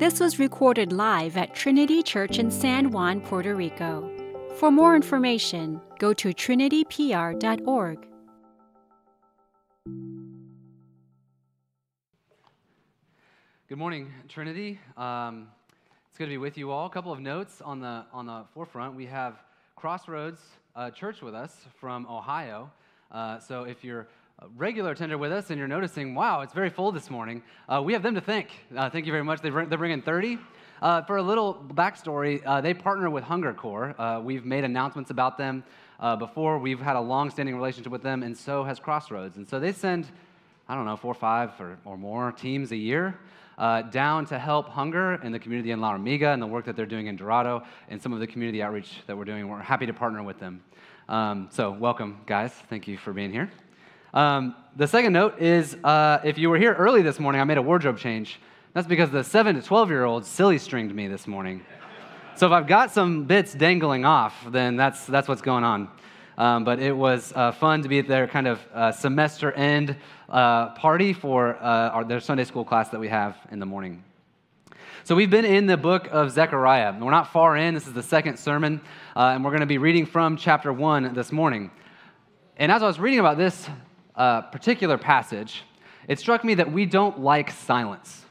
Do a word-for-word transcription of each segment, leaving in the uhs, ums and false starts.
This was recorded live at Trinity Church in San Juan, Puerto Rico. For more information, go to trinity p r dot org. Good morning, Trinity. Um, it's good to be with you all. A couple of notes on the on the forefront. We have Crossroads uh, Church with us from Ohio. Uh, so if you're a regular attender with us and you're noticing, wow, it's very full this morning, uh, we have them to thank. Uh, thank you very much. They bring, they're bringing thirty. Uh, for a little backstory, uh, they partner with Hunger Corps. Uh, we've made announcements about them uh, before. We've had a long-standing relationship with them, and so has Crossroads. And so they send, I don't know, four or five or, or more teams a year uh, down to help hunger and the community in La Armiga and the work that they're doing in Dorado and some of the community outreach that we're doing. We're happy to partner with them. Um, so welcome, guys. Thank you for being here. Um, the second note is uh, if you were here early this morning, I made a wardrobe change. That's because the seven to twelve-year-olds silly-stringed me this morning. So if I've got some bits dangling off, then that's that's what's going on. Um, but it was uh, fun to be at their kind of uh, semester-end uh, party for uh, our, their Sunday school class that we have in the morning. So we've been in the book of Zechariah. We're not far in. This is the second sermon, uh, and we're going to be reading from chapter one this morning. And as I was reading about this uh, particular passage, it struck me that we don't like silence.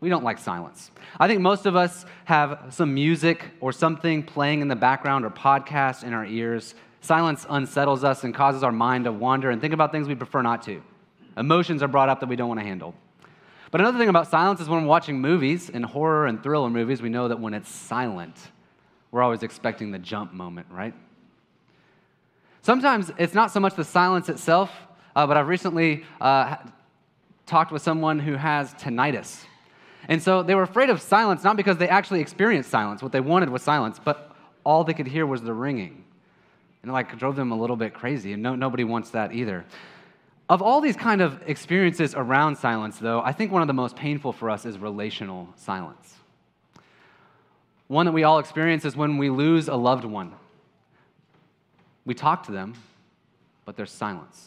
We don't like silence. I think most of us have some music or something playing in the background or podcasts in our ears. Silence unsettles us and causes our mind to wander and think about things we prefer not to. Emotions are brought up that we don't want to handle. But another thing about silence is when we're watching movies, in horror and thriller movies, we know that when it's silent, we're always expecting the jump moment, right? Sometimes it's not so much the silence itself, uh, but I've recently uh, talked with someone who has tinnitus. And so they were afraid of silence, not because they actually experienced silence. What they wanted was silence, but all they could hear was the ringing. And it like drove them a little bit crazy, and no, nobody wants that either. Of all these kind of experiences around silence, though, I think one of the most painful for us is relational silence. One that we all experience is when we lose a loved one. We talk to them, but there's silence.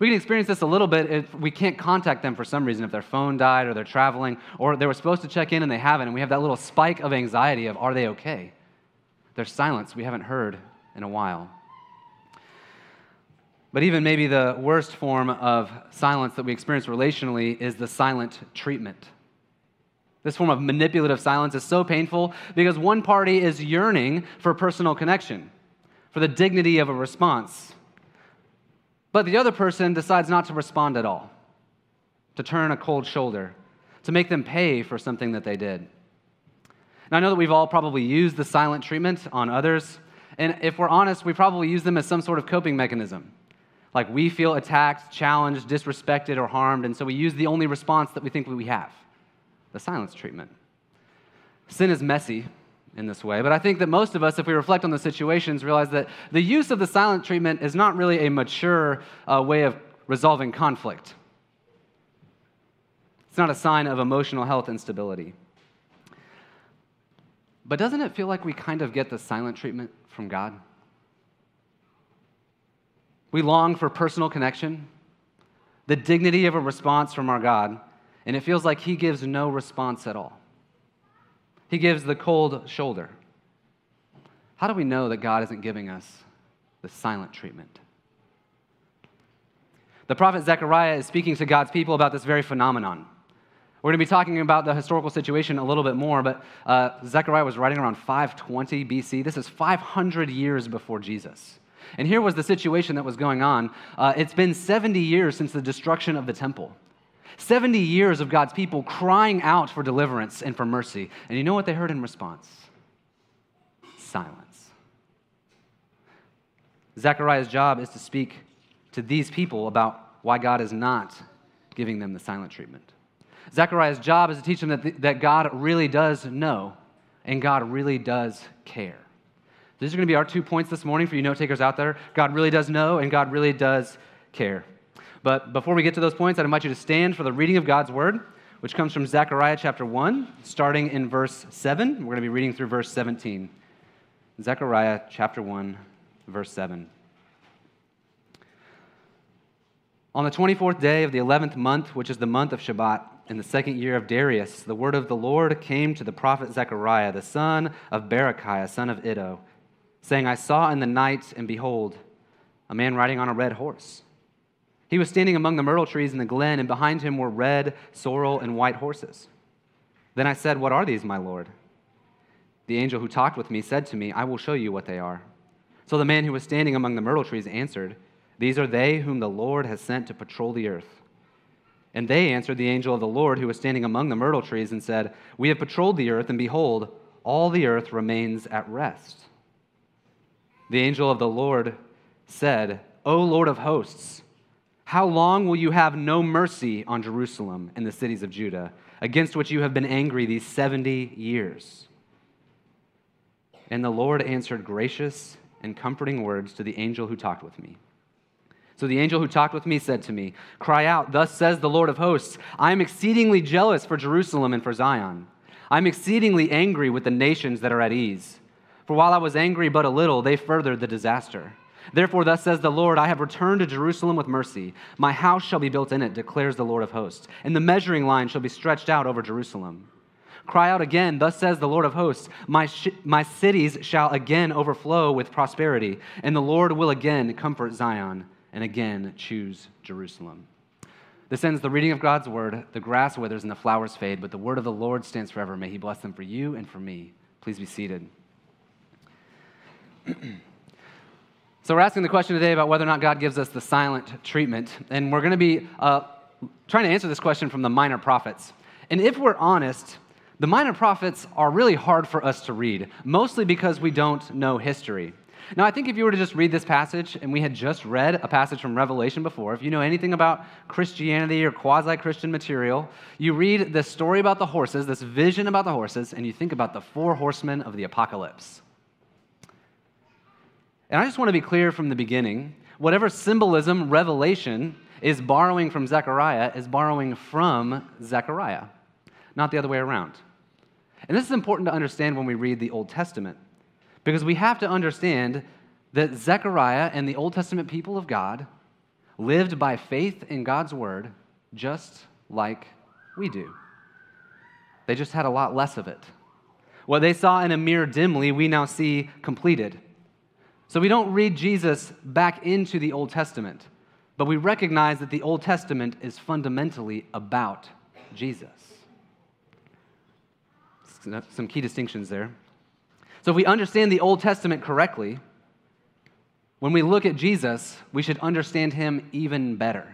We can experience this a little bit if we can't contact them for some reason, if their phone died or they're traveling or they were supposed to check in and they haven't, and we have that little spike of anxiety of, are they okay? There's silence we haven't heard in a while. But even maybe the worst form of silence that we experience relationally is the silent treatment. This form of manipulative silence is so painful because one party is yearning for personal connection, for the dignity of a response. But the other person decides not to respond at all, to turn a cold shoulder, to make them pay for something that they did. Now, I know that we've all probably used the silent treatment on others, and if we're honest, we probably use them as some sort of coping mechanism. Like we feel attacked, challenged, disrespected, or harmed, and so we use the only response that we think we have, the silence treatment. Sin is messy in this way, but I think that most of us, if we reflect on the situations, realize that the use of the silent treatment is not really a mature uh, way of resolving conflict. It's not a sign of emotional health and stability. But doesn't it feel like we kind of get the silent treatment from God? We long for personal connection, the dignity of a response from our God, and it feels like He gives no response at all. He gives the cold shoulder. How do we know that God isn't giving us the silent treatment? The prophet Zechariah is speaking to God's people about this very phenomenon. We're going to be talking about the historical situation a little bit more, but uh, Zechariah was writing around five twenty B C. This is five hundred years before Jesus. And here was the situation that was going on. Uh, it's been seventy years since the destruction of the temple. seventy years of God's people crying out for deliverance and for mercy. And you know what they heard in response? Silence. Zechariah's job is to speak to these people about why God is not giving them the silent treatment. Zechariah's job is to teach them that, th- that God really does know and God really does care. These are going to be our two points this morning for you note-takers out there. God really does know and God really does care. But before we get to those points, I'd invite you to stand for the reading of God's Word, which comes from Zechariah chapter one, starting in verse seven. We're going to be reading through verse seventeen. Zechariah chapter one, verse seven. On the twenty-fourth day of the eleventh month, which is the month of Shabbat, in the second year of Darius, the word of the Lord came to the prophet Zechariah, the son of Berechiah, son of Iddo, saying, I saw in the night, and behold, a man riding on a red horse. He was standing among the myrtle trees in the glen, and behind him were red, sorrel, and white horses. Then I said, What are these, my Lord? The angel who talked with me said to me, I will show you what they are. So the man who was standing among the myrtle trees answered, These are they whom the Lord has sent to patrol the earth. And they answered the angel of the Lord who was standing among the myrtle trees and said, We have patrolled the earth, and behold, all the earth remains at rest. The angel of the Lord said, O Lord of hosts, how long will you have no mercy on Jerusalem and the cities of Judah, against which you have been angry these seventy years? And the Lord answered gracious and comforting words to the angel who talked with me. So the angel who talked with me said to me, Cry out, thus says the Lord of hosts, I am exceedingly jealous for Jerusalem and for Zion. I am exceedingly angry with the nations that are at ease. For while I was angry but a little, they furthered the disaster. Therefore, thus says the Lord, I have returned to Jerusalem with mercy. My house shall be built in it, declares the Lord of hosts, and the measuring line shall be stretched out over Jerusalem. Cry out again, thus says the Lord of hosts, my, sh- my cities shall again overflow with prosperity, and the Lord will again comfort Zion and again choose Jerusalem. This ends the reading of God's word. The grass withers and the flowers fade, but the word of the Lord stands forever. May he bless them for you and for me. Please be seated. So we're asking the question today about whether or not God gives us the silent treatment, and we're going to be uh, trying to answer this question from the minor prophets. And if we're honest, the minor prophets are really hard for us to read, mostly because we don't know history. Now, I think if you were to just read this passage, and we had just read a passage from Revelation before, if you know anything about Christianity or quasi-Christian material, you read this story about the horses, this vision about the horses, and you think about the four horsemen of the apocalypse. And I just want to be clear from the beginning, whatever symbolism Revelation is borrowing from Zechariah is borrowing from Zechariah, not the other way around. And this is important to understand when we read the Old Testament, because we have to understand that Zechariah and the Old Testament people of God lived by faith in God's word just like we do. They just had a lot less of it. What they saw in a mirror dimly, we now see completed. So we don't read Jesus back into the Old Testament, but we recognize that the Old Testament is fundamentally about Jesus. Some key distinctions there. So if we understand the Old Testament correctly, when we look at Jesus, we should understand him even better.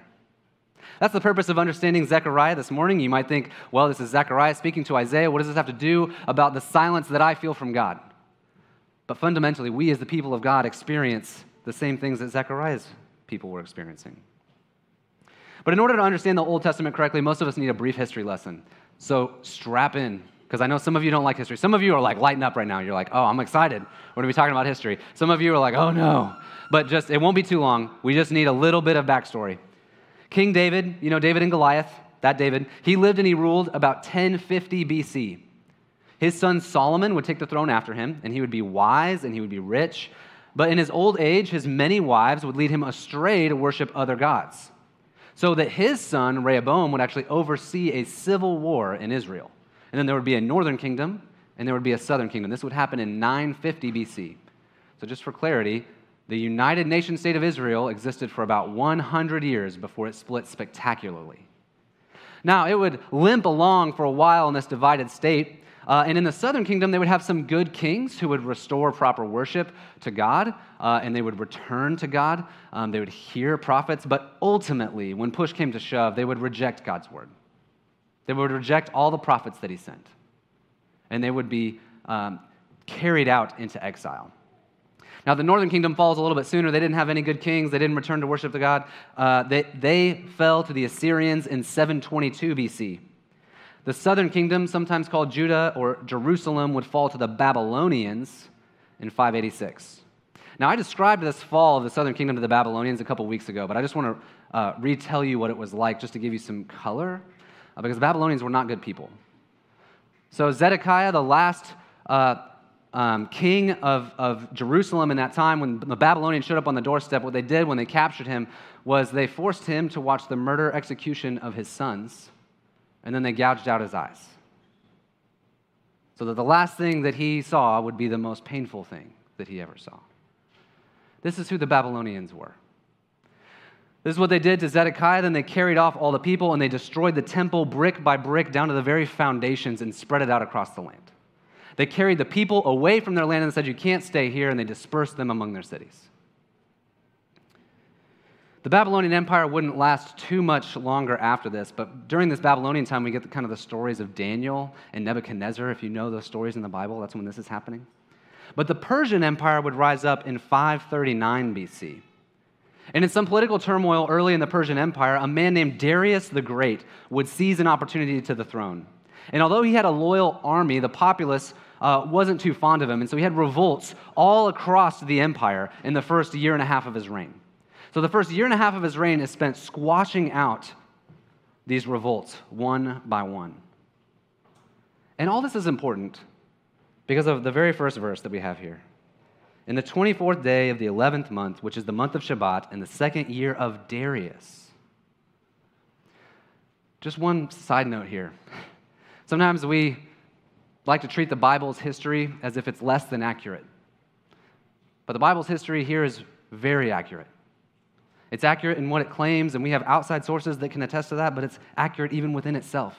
That's the purpose of understanding Zechariah this morning. You might think, well, this is Zechariah speaking to Isaiah. What does this have to do about the silence that I feel from God? But fundamentally, we as the people of God experience the same things that Zechariah's people were experiencing. But in order to understand the Old Testament correctly, most of us need a brief history lesson. So strap in. Because I know some of you don't like history. Some of you are like, lighten up right now. You're like, oh, I'm excited. We're going to be talking about history. Some of you are like, oh, no. But just, it won't be too long. We just need a little bit of backstory. King David, you know, David and Goliath, that David, he lived and he ruled about ten fifty B C. His son Solomon would take the throne after him, and he would be wise and he would be rich. But in his old age, his many wives would lead him astray to worship other gods, so that his son Rehoboam would actually oversee a civil war in Israel. And then there would be a northern kingdom, and there would be a southern kingdom. This would happen in nine fifty B C. So just for clarity, the United Nation State of Israel existed for about one hundred years before it split spectacularly. Now, it would limp along for a while in this divided state, uh, and in the southern kingdom, they would have some good kings who would restore proper worship to God, uh, and they would return to God. Um, they would hear prophets, but ultimately, when push came to shove, they would reject God's word. They would reject all the prophets that he sent, and they would be um, carried out into exile. Now, the northern kingdom falls a little bit sooner. They didn't have any good kings. They didn't return to worship the God. Uh, they, they fell to the Assyrians in seven twenty-two B C. The southern kingdom, sometimes called Judah or Jerusalem, would fall to the Babylonians in five eighty-six. Now, I described this fall of the southern kingdom to the Babylonians a couple weeks ago, but I just want to uh, retell you what it was like just to give you some color, because the Babylonians were not good people. So Zedekiah, the last uh, um, king of, of Jerusalem in that time, when the Babylonians showed up on the doorstep, what they did when they captured him was they forced him to watch the murder execution of his sons and then they gouged out his eyes, so that the last thing that he saw would be the most painful thing that he ever saw. This is who the Babylonians were. This is what they did to Zedekiah. Then they carried off all the people, and they destroyed the temple brick by brick down to the very foundations and spread it out across the land. They carried the people away from their land and said, "You can't stay here," and they dispersed them among their cities. The Babylonian Empire wouldn't last too much longer after this, but during this Babylonian time, we get the, kind of the stories of Daniel and Nebuchadnezzar. If you know those stories in the Bible, that's when this is happening. But the Persian Empire would rise up in five thirty-nine B C. And in some political turmoil early in the Persian Empire, a man named Darius the Great would seize an opportunity to the throne. And although he had a loyal army, the populace uh, wasn't too fond of him, and so he had revolts all across the empire in the first year and a half of his reign. So the first year and a half of his reign is spent squashing out these revolts one by one. And all this is important because of the very first verse that we have here. In the twenty-fourth day of the eleventh month, which is the month of Shabbat, in the second year of Darius. Just one side note here. Sometimes we like to treat the Bible's history as if it's less than accurate. But the Bible's history here is very accurate. It's accurate in what it claims, and we have outside sources that can attest to that, but it's accurate even within itself.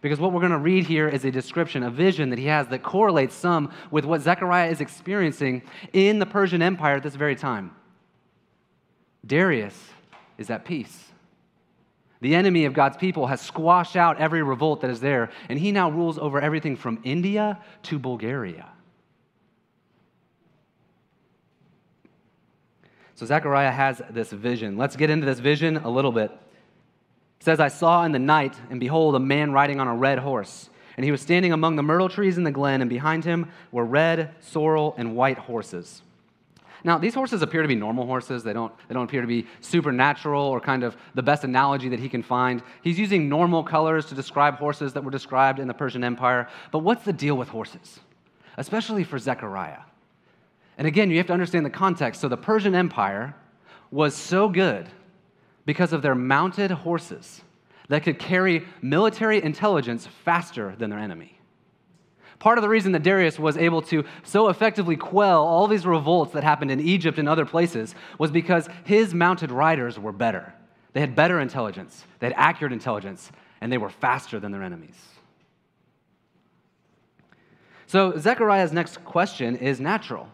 Because what we're going to read here is a description, a vision that he has that correlates some with what Zechariah is experiencing in the Persian Empire at this very time. Darius is at peace. The enemy of God's people has squashed out every revolt that is there, and he now rules over everything from India to Bulgaria. So Zechariah has this vision. Let's get into this vision a little bit. It says, "I saw in the night, and behold, a man riding on a red horse. And he was standing among the myrtle trees in the glen, and behind him were red, sorrel, and white horses." Now, these horses appear to be normal horses. They don't, they don't appear to be supernatural or kind of the best analogy that he can find. He's using normal colors to describe horses that were described in the Persian Empire. But what's the deal with horses, especially for Zechariah? And again, you have to understand the context. So the Persian Empire was so good because of their mounted horses that could carry military intelligence faster than their enemy. Part of the reason that Darius was able to so effectively quell all these revolts that happened in Egypt and other places was because his mounted riders were better. They had better intelligence, they had accurate intelligence, and they were faster than their enemies. So Zechariah's next question is natural.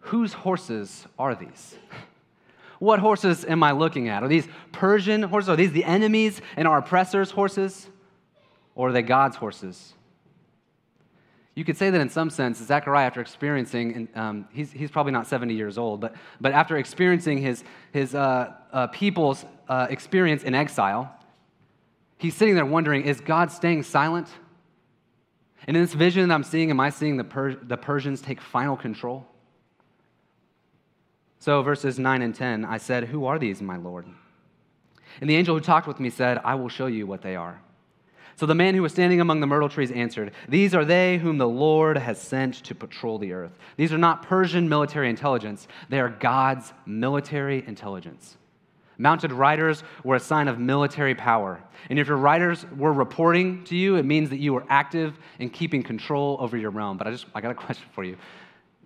Whose horses are these? What horses am I looking at? Are these Persian horses? Are these the enemies and our oppressors' horses? Or are they God's horses? You could say that in some sense, Zechariah, after experiencing, um, he's, he's probably not seventy years old, but, but after experiencing his, his uh, uh, people's uh, experience in exile, he's sitting there wondering, is God staying silent? And in this vision that I'm seeing, am I seeing the, per- the Persians take final control? So verses nine and ten, I said, "Who are these, my Lord?" And the angel who talked with me said, "I will show you what they are." So the man who was standing among the myrtle trees answered, "These are they whom the Lord has sent to patrol the earth." These are not Persian military intelligence. They are God's military intelligence. Mounted riders were a sign of military power. And if your riders were reporting to you, it means that you were active in keeping control over your realm. But I just, I got a question for you.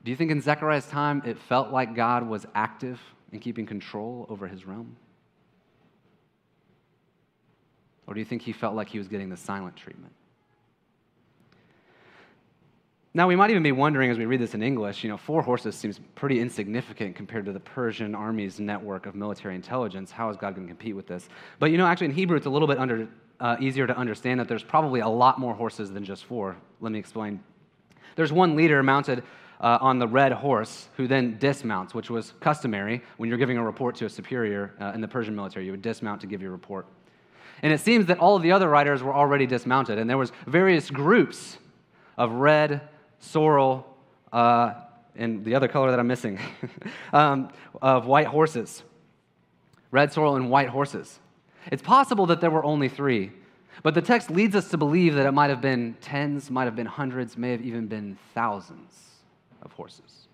Do you think in Zechariah's time it felt like God was active in keeping control over his realm? Or do you think he felt like he was getting the silent treatment? Now, we might even be wondering as we read this in English, you know, four horses seems pretty insignificant compared to the Persian army's network of military intelligence. How is God going to compete with this? But, you know, actually in Hebrew it's a little bit under, uh, easier to understand that there's probably a lot more horses than just four. Let me explain. There's one leader mounted Uh, on the red horse, who then dismounts, which was customary when you're giving a report to a superior uh, in the Persian military. You would dismount to give your report. And it seems that all of the other riders were already dismounted, and there was various groups of red, sorrel, uh, and the other color that I'm missing, um, of white horses. Red, sorrel, and white horses. It's possible that there were only three, but the text leads us to believe that it might have been tens, might have been hundreds, may have even been thousands of horses.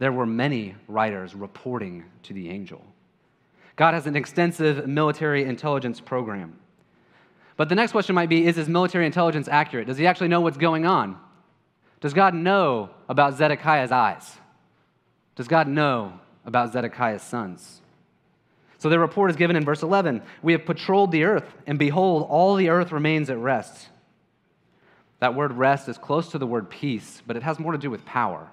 There were many riders reporting to the angel. God has an extensive military intelligence program. But the next question might be, is his military intelligence accurate? Does he actually know what's going on? Does God know about Zedekiah's eyes? Does God know about Zedekiah's sons? So their report is given in verse eleven. We have patrolled the earth, and behold, all the earth remains at rest. That word rest is close to the word peace, but it has more to do with power.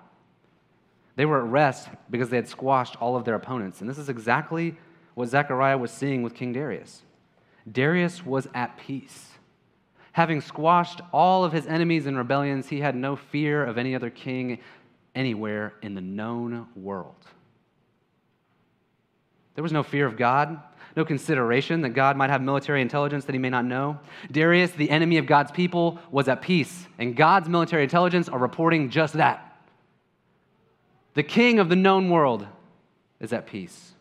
They were at rest because they had squashed all of their opponents. And this is exactly what Zechariah was seeing with King Darius. Darius was at peace. Having squashed all of his enemies and rebellions, he had no fear of any other king anywhere in the known world. There was no fear of God, no consideration that God might have military intelligence that he may not know. Darius, the enemy of God's people, was at peace, and God's military intelligence are reporting just that. The king of the known world is at peace.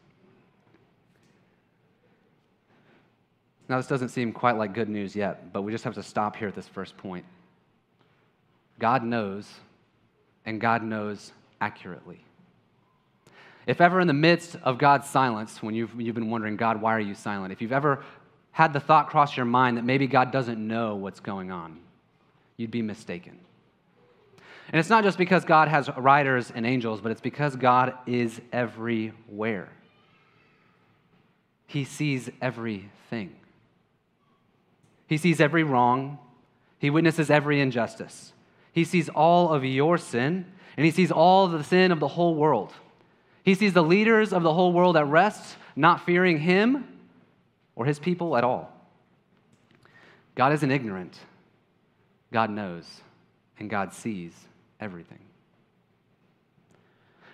Now, this doesn't seem quite like good news yet, but we just have to stop here at this first point. God knows, and God knows accurately. If ever in the midst of God's silence, when you've, you've been wondering, God, why are you silent? If you've ever had the thought cross your mind that maybe God doesn't know what's going on, you'd be mistaken. And it's not just because God has riders and angels, but it's because God is everywhere. He sees everything. He sees every wrong. He witnesses every injustice. He sees all of your sin, and he sees all of the sin of the whole world. He sees the leaders of the whole world at rest, not fearing him or his people at all. God isn't ignorant. God knows, and God sees everything.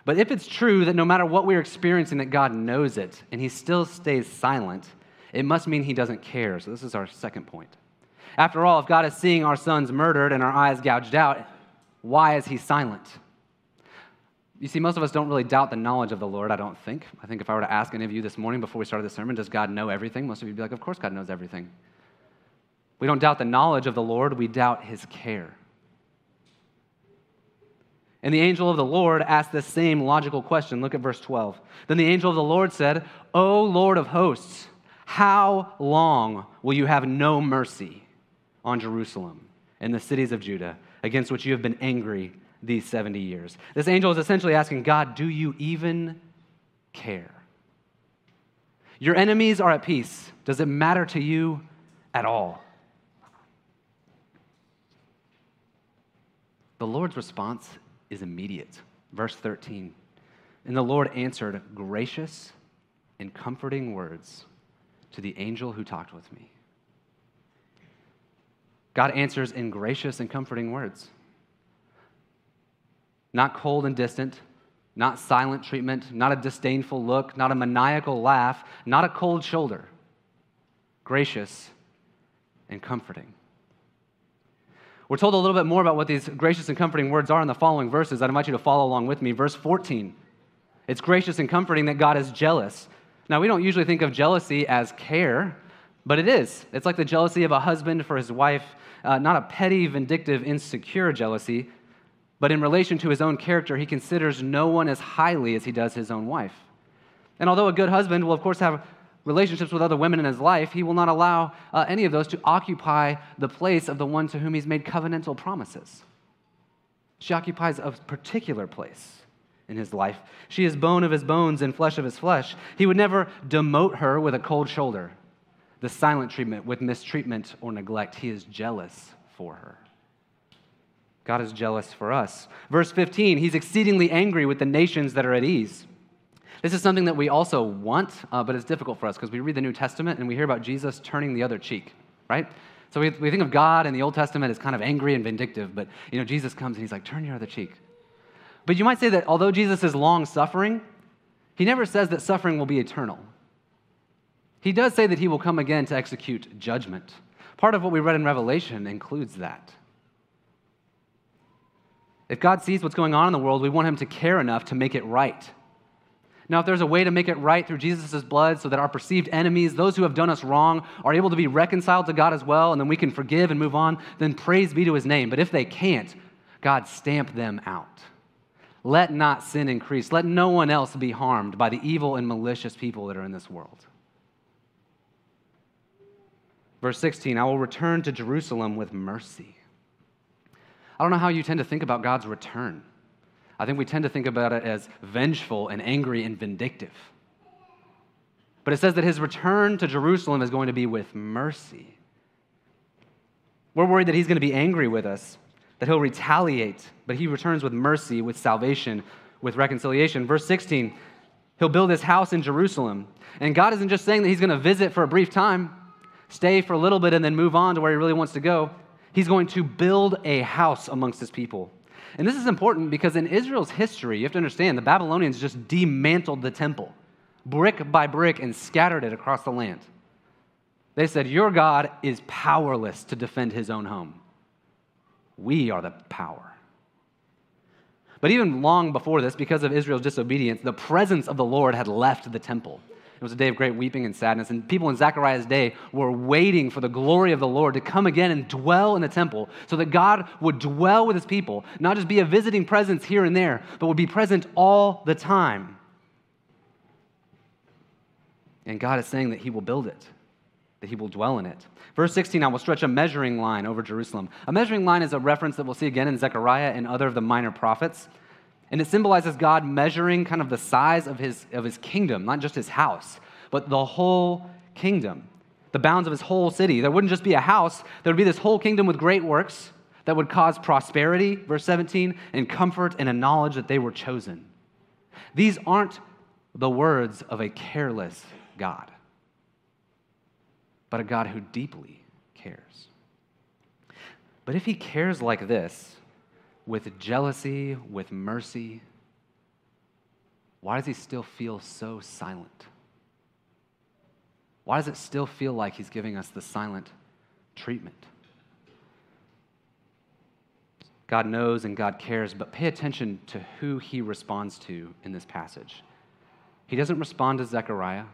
But if it's true that no matter what we're experiencing, that God knows it, and he still stays silent, it must mean he doesn't care. So this is our second point. After all, if God is seeing our sons murdered and our eyes gouged out, why is he silent? You see, most of us don't really doubt the knowledge of the Lord, I don't think. I think if I were to ask any of you this morning before we started the sermon, does God know everything? Most of you would be like, of course God knows everything. We don't doubt the knowledge of the Lord, we doubt his care. And the angel of the Lord asked this same logical question. Look at verse twelve. Then the angel of the Lord said, O Lord of hosts, how long will you have no mercy on Jerusalem and the cities of Judah, against which you have been angry these seventy years? This angel is essentially asking, God, do you even care? Your enemies are at peace. Does it matter to you at all? The Lord's response is immediate. Verse thirteen, and the Lord answered gracious and comforting words to the angel who talked with me. God answers in gracious and comforting words. Not cold and distant, not silent treatment, not a disdainful look, not a maniacal laugh, not a cold shoulder. Gracious and comforting. We're told a little bit more about what these gracious and comforting words are in the following verses. I'd invite you to follow along with me. Verse fourteen, it's gracious and comforting that God is jealous. Now, we don't usually think of jealousy as care, but it is. It's like the jealousy of a husband for his wife, uh, not a petty, vindictive, insecure jealousy, but in relation to his own character, he considers no one as highly as he does his own wife. And although a good husband will, of course, have relationships with other women in his life, he will not allow uh, any of those to occupy the place of the one to whom he's made covenantal promises. She occupies a particular place in his life. She is bone of his bones and flesh of his flesh. He would never demote her with a cold shoulder, the silent treatment with mistreatment or neglect. He is jealous for her. God is jealous for us. Verse fifteen, he's exceedingly angry with the nations that are at ease. This is something that we also want, uh, but it's difficult for us because we read the New Testament and we hear about Jesus turning the other cheek, right? So we, we think of God in the Old Testament as kind of angry and vindictive, but you know, Jesus comes and he's like, turn your other cheek. But you might say that although Jesus is long-suffering, he never says that suffering will be eternal. He does say that he will come again to execute judgment. Part of what we read in Revelation includes that. If God sees what's going on in the world, we want him to care enough to make it right. Now, if there's a way to make it right through Jesus' blood so that our perceived enemies, those who have done us wrong, are able to be reconciled to God as well, and then we can forgive and move on, then praise be to his name. But if they can't, God, stamp them out. Let not sin increase. Let no one else be harmed by the evil and malicious people that are in this world. Verse sixteen, I will return to Jerusalem with mercy. I don't know how you tend to think about God's return. I think we tend to think about it as vengeful and angry and vindictive. But it says that his return to Jerusalem is going to be with mercy. We're worried that he's going to be angry with us, that he'll retaliate, but he returns with mercy, with salvation, with reconciliation. Verse sixteen, he'll build his house in Jerusalem. And God isn't just saying that he's going to visit for a brief time, stay for a little bit, and then move on to where he really wants to go. He's going to build a house amongst his people. And this is important because in Israel's history, you have to understand, the Babylonians just dismantled the temple, brick by brick, and scattered it across the land. They said, your God is powerless to defend his own home. We are the power. But even long before this, because of Israel's disobedience, the presence of the Lord had left the temple. It was a day of great weeping and sadness, and people in Zechariah's day were waiting for the glory of the Lord to come again and dwell in the temple so that God would dwell with his people, not just be a visiting presence here and there, but would be present all the time. And God is saying that he will build it, that he will dwell in it. Verse sixteen, I will stretch a measuring line over Jerusalem. A measuring line is a reference that we'll see again in Zechariah and other of the minor prophets. And it symbolizes God measuring kind of the size of his, of his kingdom, not just his house, but the whole kingdom, the bounds of his whole city. There wouldn't just be a house. There would be this whole kingdom with great works that would cause prosperity, verse seventeen, and comfort and a knowledge that they were chosen. These aren't the words of a careless God, but a God who deeply cares. But if he cares like this, with jealousy, with mercy, why does he still feel so silent? Why does it still feel like he's giving us the silent treatment? God knows and God cares, but pay attention to who he responds to in this passage. He doesn't respond to Zechariah.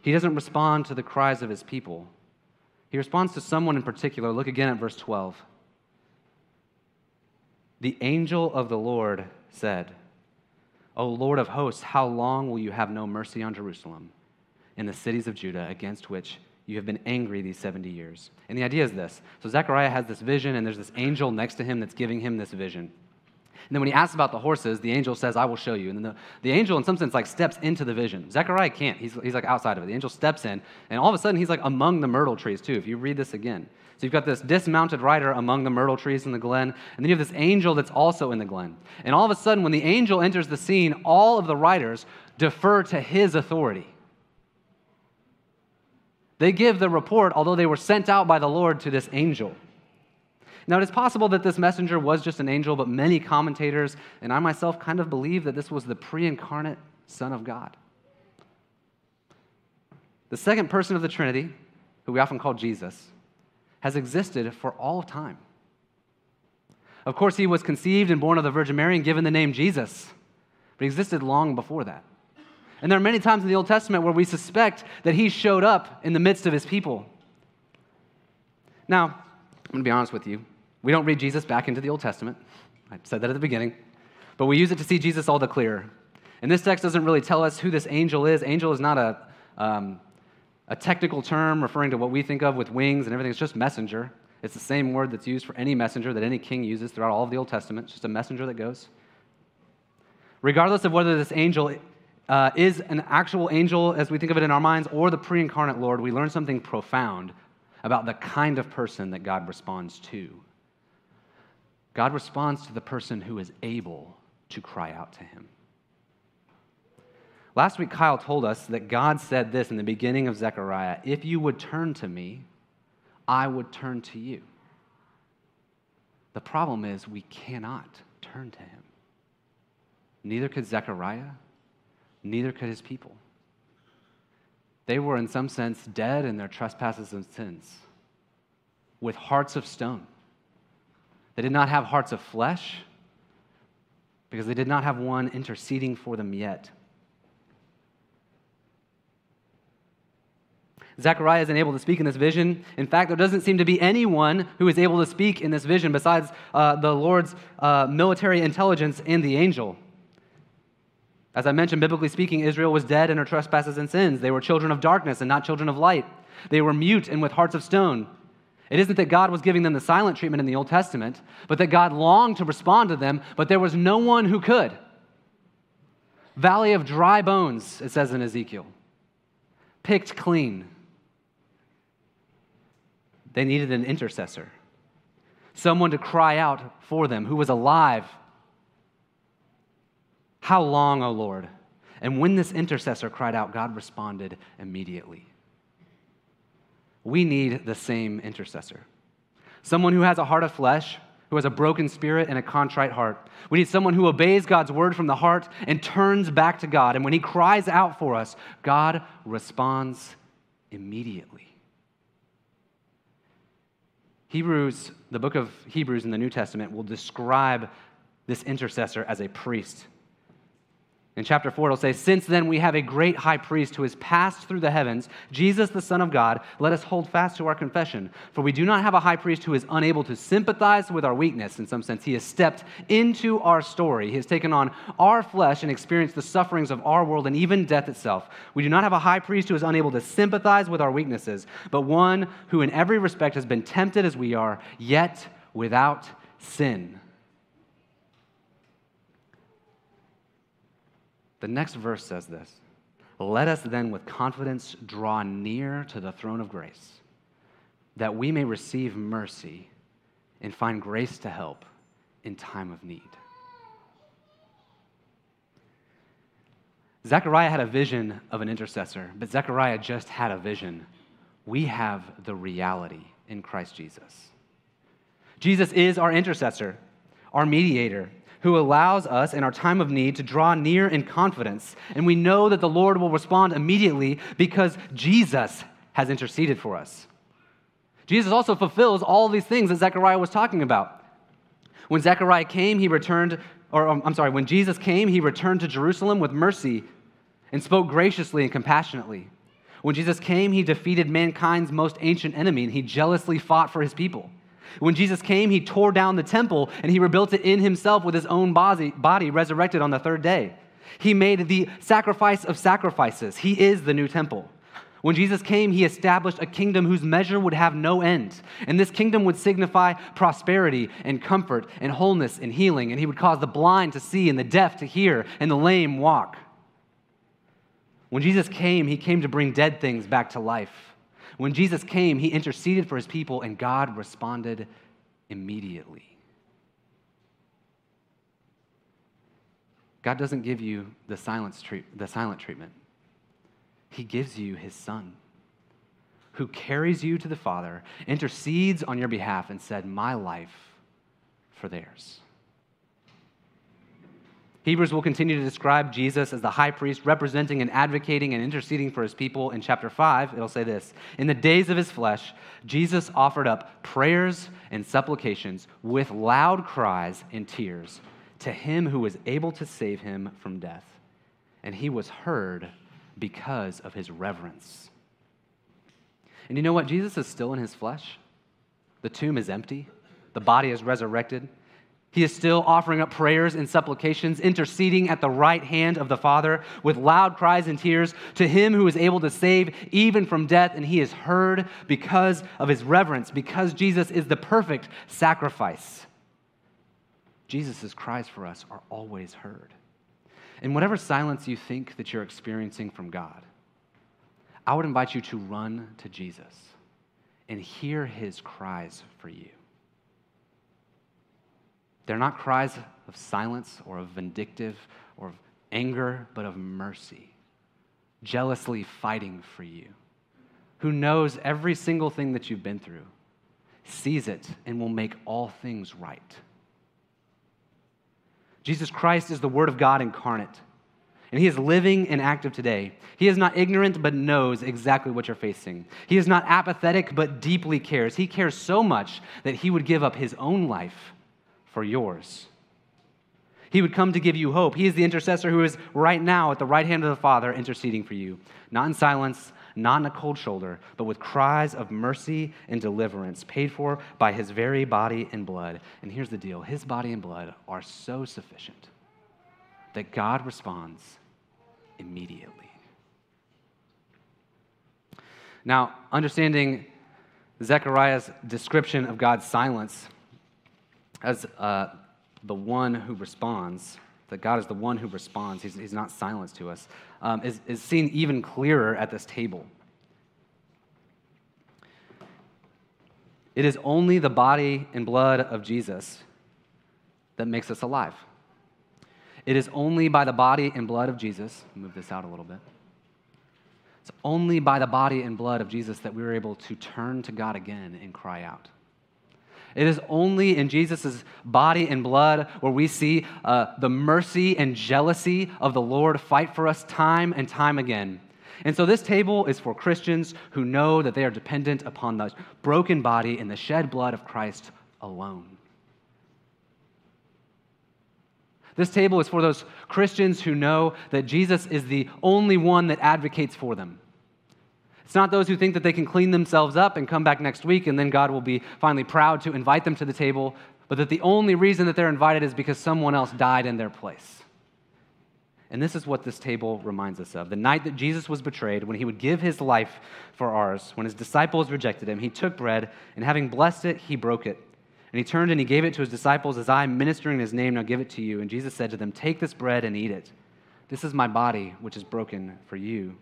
He doesn't respond to the cries of his people. He responds to someone in particular. Look again at verse twelve. The angel of the Lord said, O Lord of hosts, how long will you have no mercy on Jerusalem and the cities of Judah against which you have been angry these seventy years? And the idea is this. So Zechariah has this vision, and there's this angel next to him that's giving him this vision. And then when he asks about the horses, the angel says, I will show you. And then the, the angel, in some sense, like steps into the vision. Zechariah can't. He's, he's like outside of it. The angel steps in, and all of a sudden, he's like among the myrtle trees, too, if you read this again. So you've got this dismounted rider among the myrtle trees in the glen, and then you have this angel that's also in the glen. And all of a sudden, when the angel enters the scene, all of the riders defer to his authority. They give the report, although they were sent out by the Lord, to this angel. Now, it is possible that this messenger was just an angel, but many commentators, and I myself, kind of believe that this was the pre-incarnate Son of God. The second person of the Trinity, who we often call Jesus, has existed for all time. Of course, he was conceived and born of the Virgin Mary and given the name Jesus, but he existed long before that. And there are many times in the Old Testament where we suspect that he showed up in the midst of his people. Now, I'm going to be honest with you. We don't read Jesus back into the Old Testament. I said that at the beginning. But we use it to see Jesus all the clearer. And this text doesn't really tell us who this angel is. Angel is not a, um, a technical term referring to what we think of with wings and everything. It's just messenger. It's the same word that's used for any messenger that any king uses throughout all of the Old Testament. It's just a messenger that goes. Regardless of whether this angel uh, is an actual angel, as we think of it in our minds, or the pre-incarnate Lord, we learn something profound about the kind of person that God responds to. God responds to the person who is able to cry out to him. Last week, Kyle told us that God said this in the beginning of Zechariah, if you would turn to me, I would turn to you. The problem is we cannot turn to him. Neither could Zechariah, neither could his people. They were, in some sense, dead in their trespasses and sins, with hearts of stone. They did not have hearts of flesh because they did not have one interceding for them yet. Zechariah isn't able to speak in this vision. In fact, there doesn't seem to be anyone who is able to speak in this vision besides uh, the Lord's uh, military intelligence and the angel. As I mentioned, biblically speaking, Israel was dead in her trespasses and sins. They were children of darkness and not children of light. They were mute and with hearts of stone. It isn't that God was giving them the silent treatment in the Old Testament, but that God longed to respond to them, but there was no one who could. Valley of dry bones, it says in Ezekiel. Picked clean. They needed an intercessor, someone to cry out for them who was alive. How long, O Lord? And when this intercessor cried out, God responded immediately. We need the same intercessor, someone who has a heart of flesh, who has a broken spirit and a contrite heart. We need someone who obeys God's word from the heart and turns back to God. And when he cries out for us, God responds immediately. Hebrews, the book of Hebrews in the New Testament, will describe this intercessor as a priest. In chapter four, it'll say, "Since then we have a great high priest who has passed through the heavens, Jesus, the Son of God. Let us hold fast to our confession. For we do not have a high priest who is unable to sympathize with our weakness." In some sense, he has stepped into our story. He has taken on our flesh and experienced the sufferings of our world and even death itself. We do not have a high priest who is unable to sympathize with our weaknesses, but one who in every respect has been tempted as we are, yet without sin. The next verse says this: "Let us then with confidence draw near to the throne of grace, that we may receive mercy and find grace to help in time of need." Zechariah had a vision of an intercessor, but Zechariah just had a vision. We have the reality in Christ Jesus. Jesus is our intercessor, our mediator, who allows us in our time of need to draw near in confidence. And we know that the Lord will respond immediately because Jesus has interceded for us. Jesus also fulfills all these things that Zechariah was talking about. When Zechariah came, he returned, or I'm sorry, when Jesus came, he returned to Jerusalem with mercy and spoke graciously and compassionately. When Jesus came, he defeated mankind's most ancient enemy, and he jealously fought for his people. When Jesus came, he tore down the temple and he rebuilt it in himself with his own body resurrected on the third day. He made the sacrifice of sacrifices. He is the new temple. When Jesus came, he established a kingdom whose measure would have no end. And this kingdom would signify prosperity and comfort and wholeness and healing. And he would cause the blind to see and the deaf to hear and the lame walk. When Jesus came, he came to bring dead things back to life. When Jesus came, he interceded for his people, and God responded immediately. God doesn't give you the silent treatment. He gives you his Son, who carries you to the Father, intercedes on your behalf, and said, "My life for theirs." Hebrews will continue to describe Jesus as the high priest, representing and advocating and interceding for his people. In chapter five, it'll say this: "In the days of his flesh, Jesus offered up prayers and supplications with loud cries and tears to him who was able to save him from death. And he was heard because of his reverence." And you know what? Jesus is still in his flesh. The tomb is empty. The body is resurrected. He is still offering up prayers and supplications, interceding at the right hand of the Father with loud cries and tears to him who is able to save even from death, and he is heard because of his reverence, because Jesus is the perfect sacrifice. Jesus' cries for us are always heard. In whatever silence you think that you're experiencing from God, I would invite you to run to Jesus and hear his cries for you. They're not cries of silence or of vindictive or of anger, but of mercy, jealously fighting for you, who knows every single thing that you've been through, sees it, and will make all things right. Jesus Christ is the Word of God incarnate, and he is living and active today. He is not ignorant, but knows exactly what you're facing. He is not apathetic, but deeply cares. He cares so much that he would give up his own life for yours. He would come to give you hope. He is the intercessor who is right now at the right hand of the Father interceding for you, not in silence, not in a cold shoulder, but with cries of mercy and deliverance paid for by his very body and blood. And here's the deal: his body and blood are so sufficient that God responds immediately. Now, understanding Zechariah's description of God's silence as uh, the one who responds, that God is the one who responds, he's, he's not silent to us, um, is, is seen even clearer at this table. It is only the body and blood of Jesus that makes us alive. It is only by the body and blood of Jesus, move this out a little bit, it's only by the body and blood of Jesus that we are able to turn to God again and cry out. It is only in Jesus' body and blood where we see uh, the mercy and jealousy of the Lord fight for us time and time again. And so this table is for Christians who know that they are dependent upon the broken body and the shed blood of Christ alone. This table is for those Christians who know that Jesus is the only one that advocates for them. It's not those who think that they can clean themselves up and come back next week and then God will be finally proud to invite them to the table, but that the only reason that they're invited is because someone else died in their place. And this is what this table reminds us of. The night that Jesus was betrayed, when he would give his life for ours, when his disciples rejected him, he took bread, and having blessed it, he broke it. And he turned and he gave it to his disciples, as I am ministering in his name, now give it to you. And Jesus said to them, take this bread and eat it. This is my body, which is broken for you.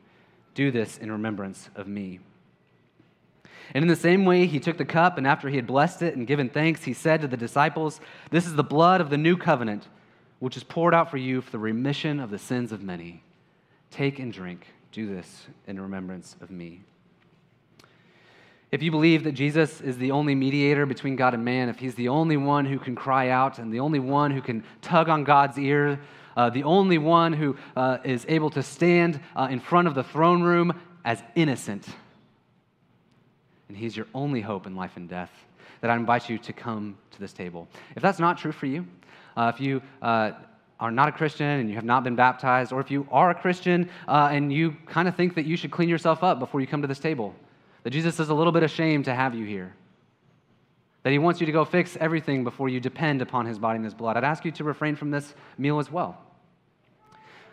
Do this in remembrance of me. And in the same way, he took the cup, and after he had blessed it and given thanks, he said to the disciples, this is the blood of the new covenant, which is poured out for you for the remission of the sins of many. Take and drink. Do this in remembrance of me. If you believe that Jesus is the only mediator between God and man, if he's the only one who can cry out and the only one who can tug on God's ear, uh, the only one who uh, is able to stand uh, in front of the throne room as innocent, and he's your only hope in life and death, that I invite you to come to this table. If that's not true for you, uh, if you uh, are not a Christian and you have not been baptized, or if you are a Christian uh, and you kind of think that you should clean yourself up before you come to this table, that Jesus is a little bit ashamed to have you here, that he wants you to go fix everything before you depend upon his body and his blood, I'd ask you to refrain from this meal as well.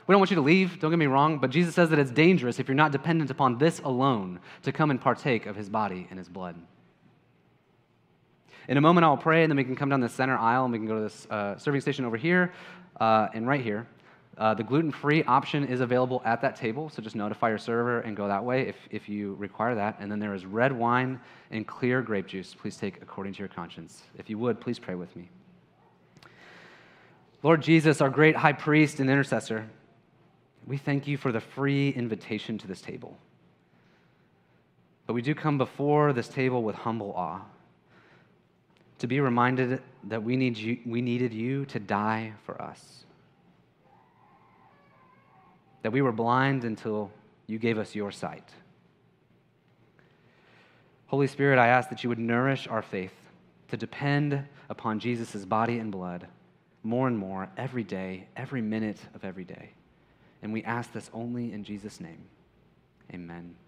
We don't want you to leave, don't get me wrong, but Jesus says that it's dangerous if you're not dependent upon this alone to come and partake of his body and his blood. In a moment, I'll pray, and then we can come down the center aisle, and we can go to this uh, serving station over here uh, and right here. Uh, the gluten-free option is available at that table, so just notify your server and go that way if, if you require that. And then there is red wine and clear grape juice. Please take according to your conscience. If you would, please pray with me. Lord Jesus, our great high priest and intercessor, we thank you for the free invitation to this table. But we do come before this table with humble awe, to be reminded that we need you, we needed you to die for us, that we were blind until you gave us your sight. Holy Spirit, I ask that you would nourish our faith to depend upon Jesus' body and blood more and more every day, every minute of every day. And we ask this only in Jesus' name. Amen.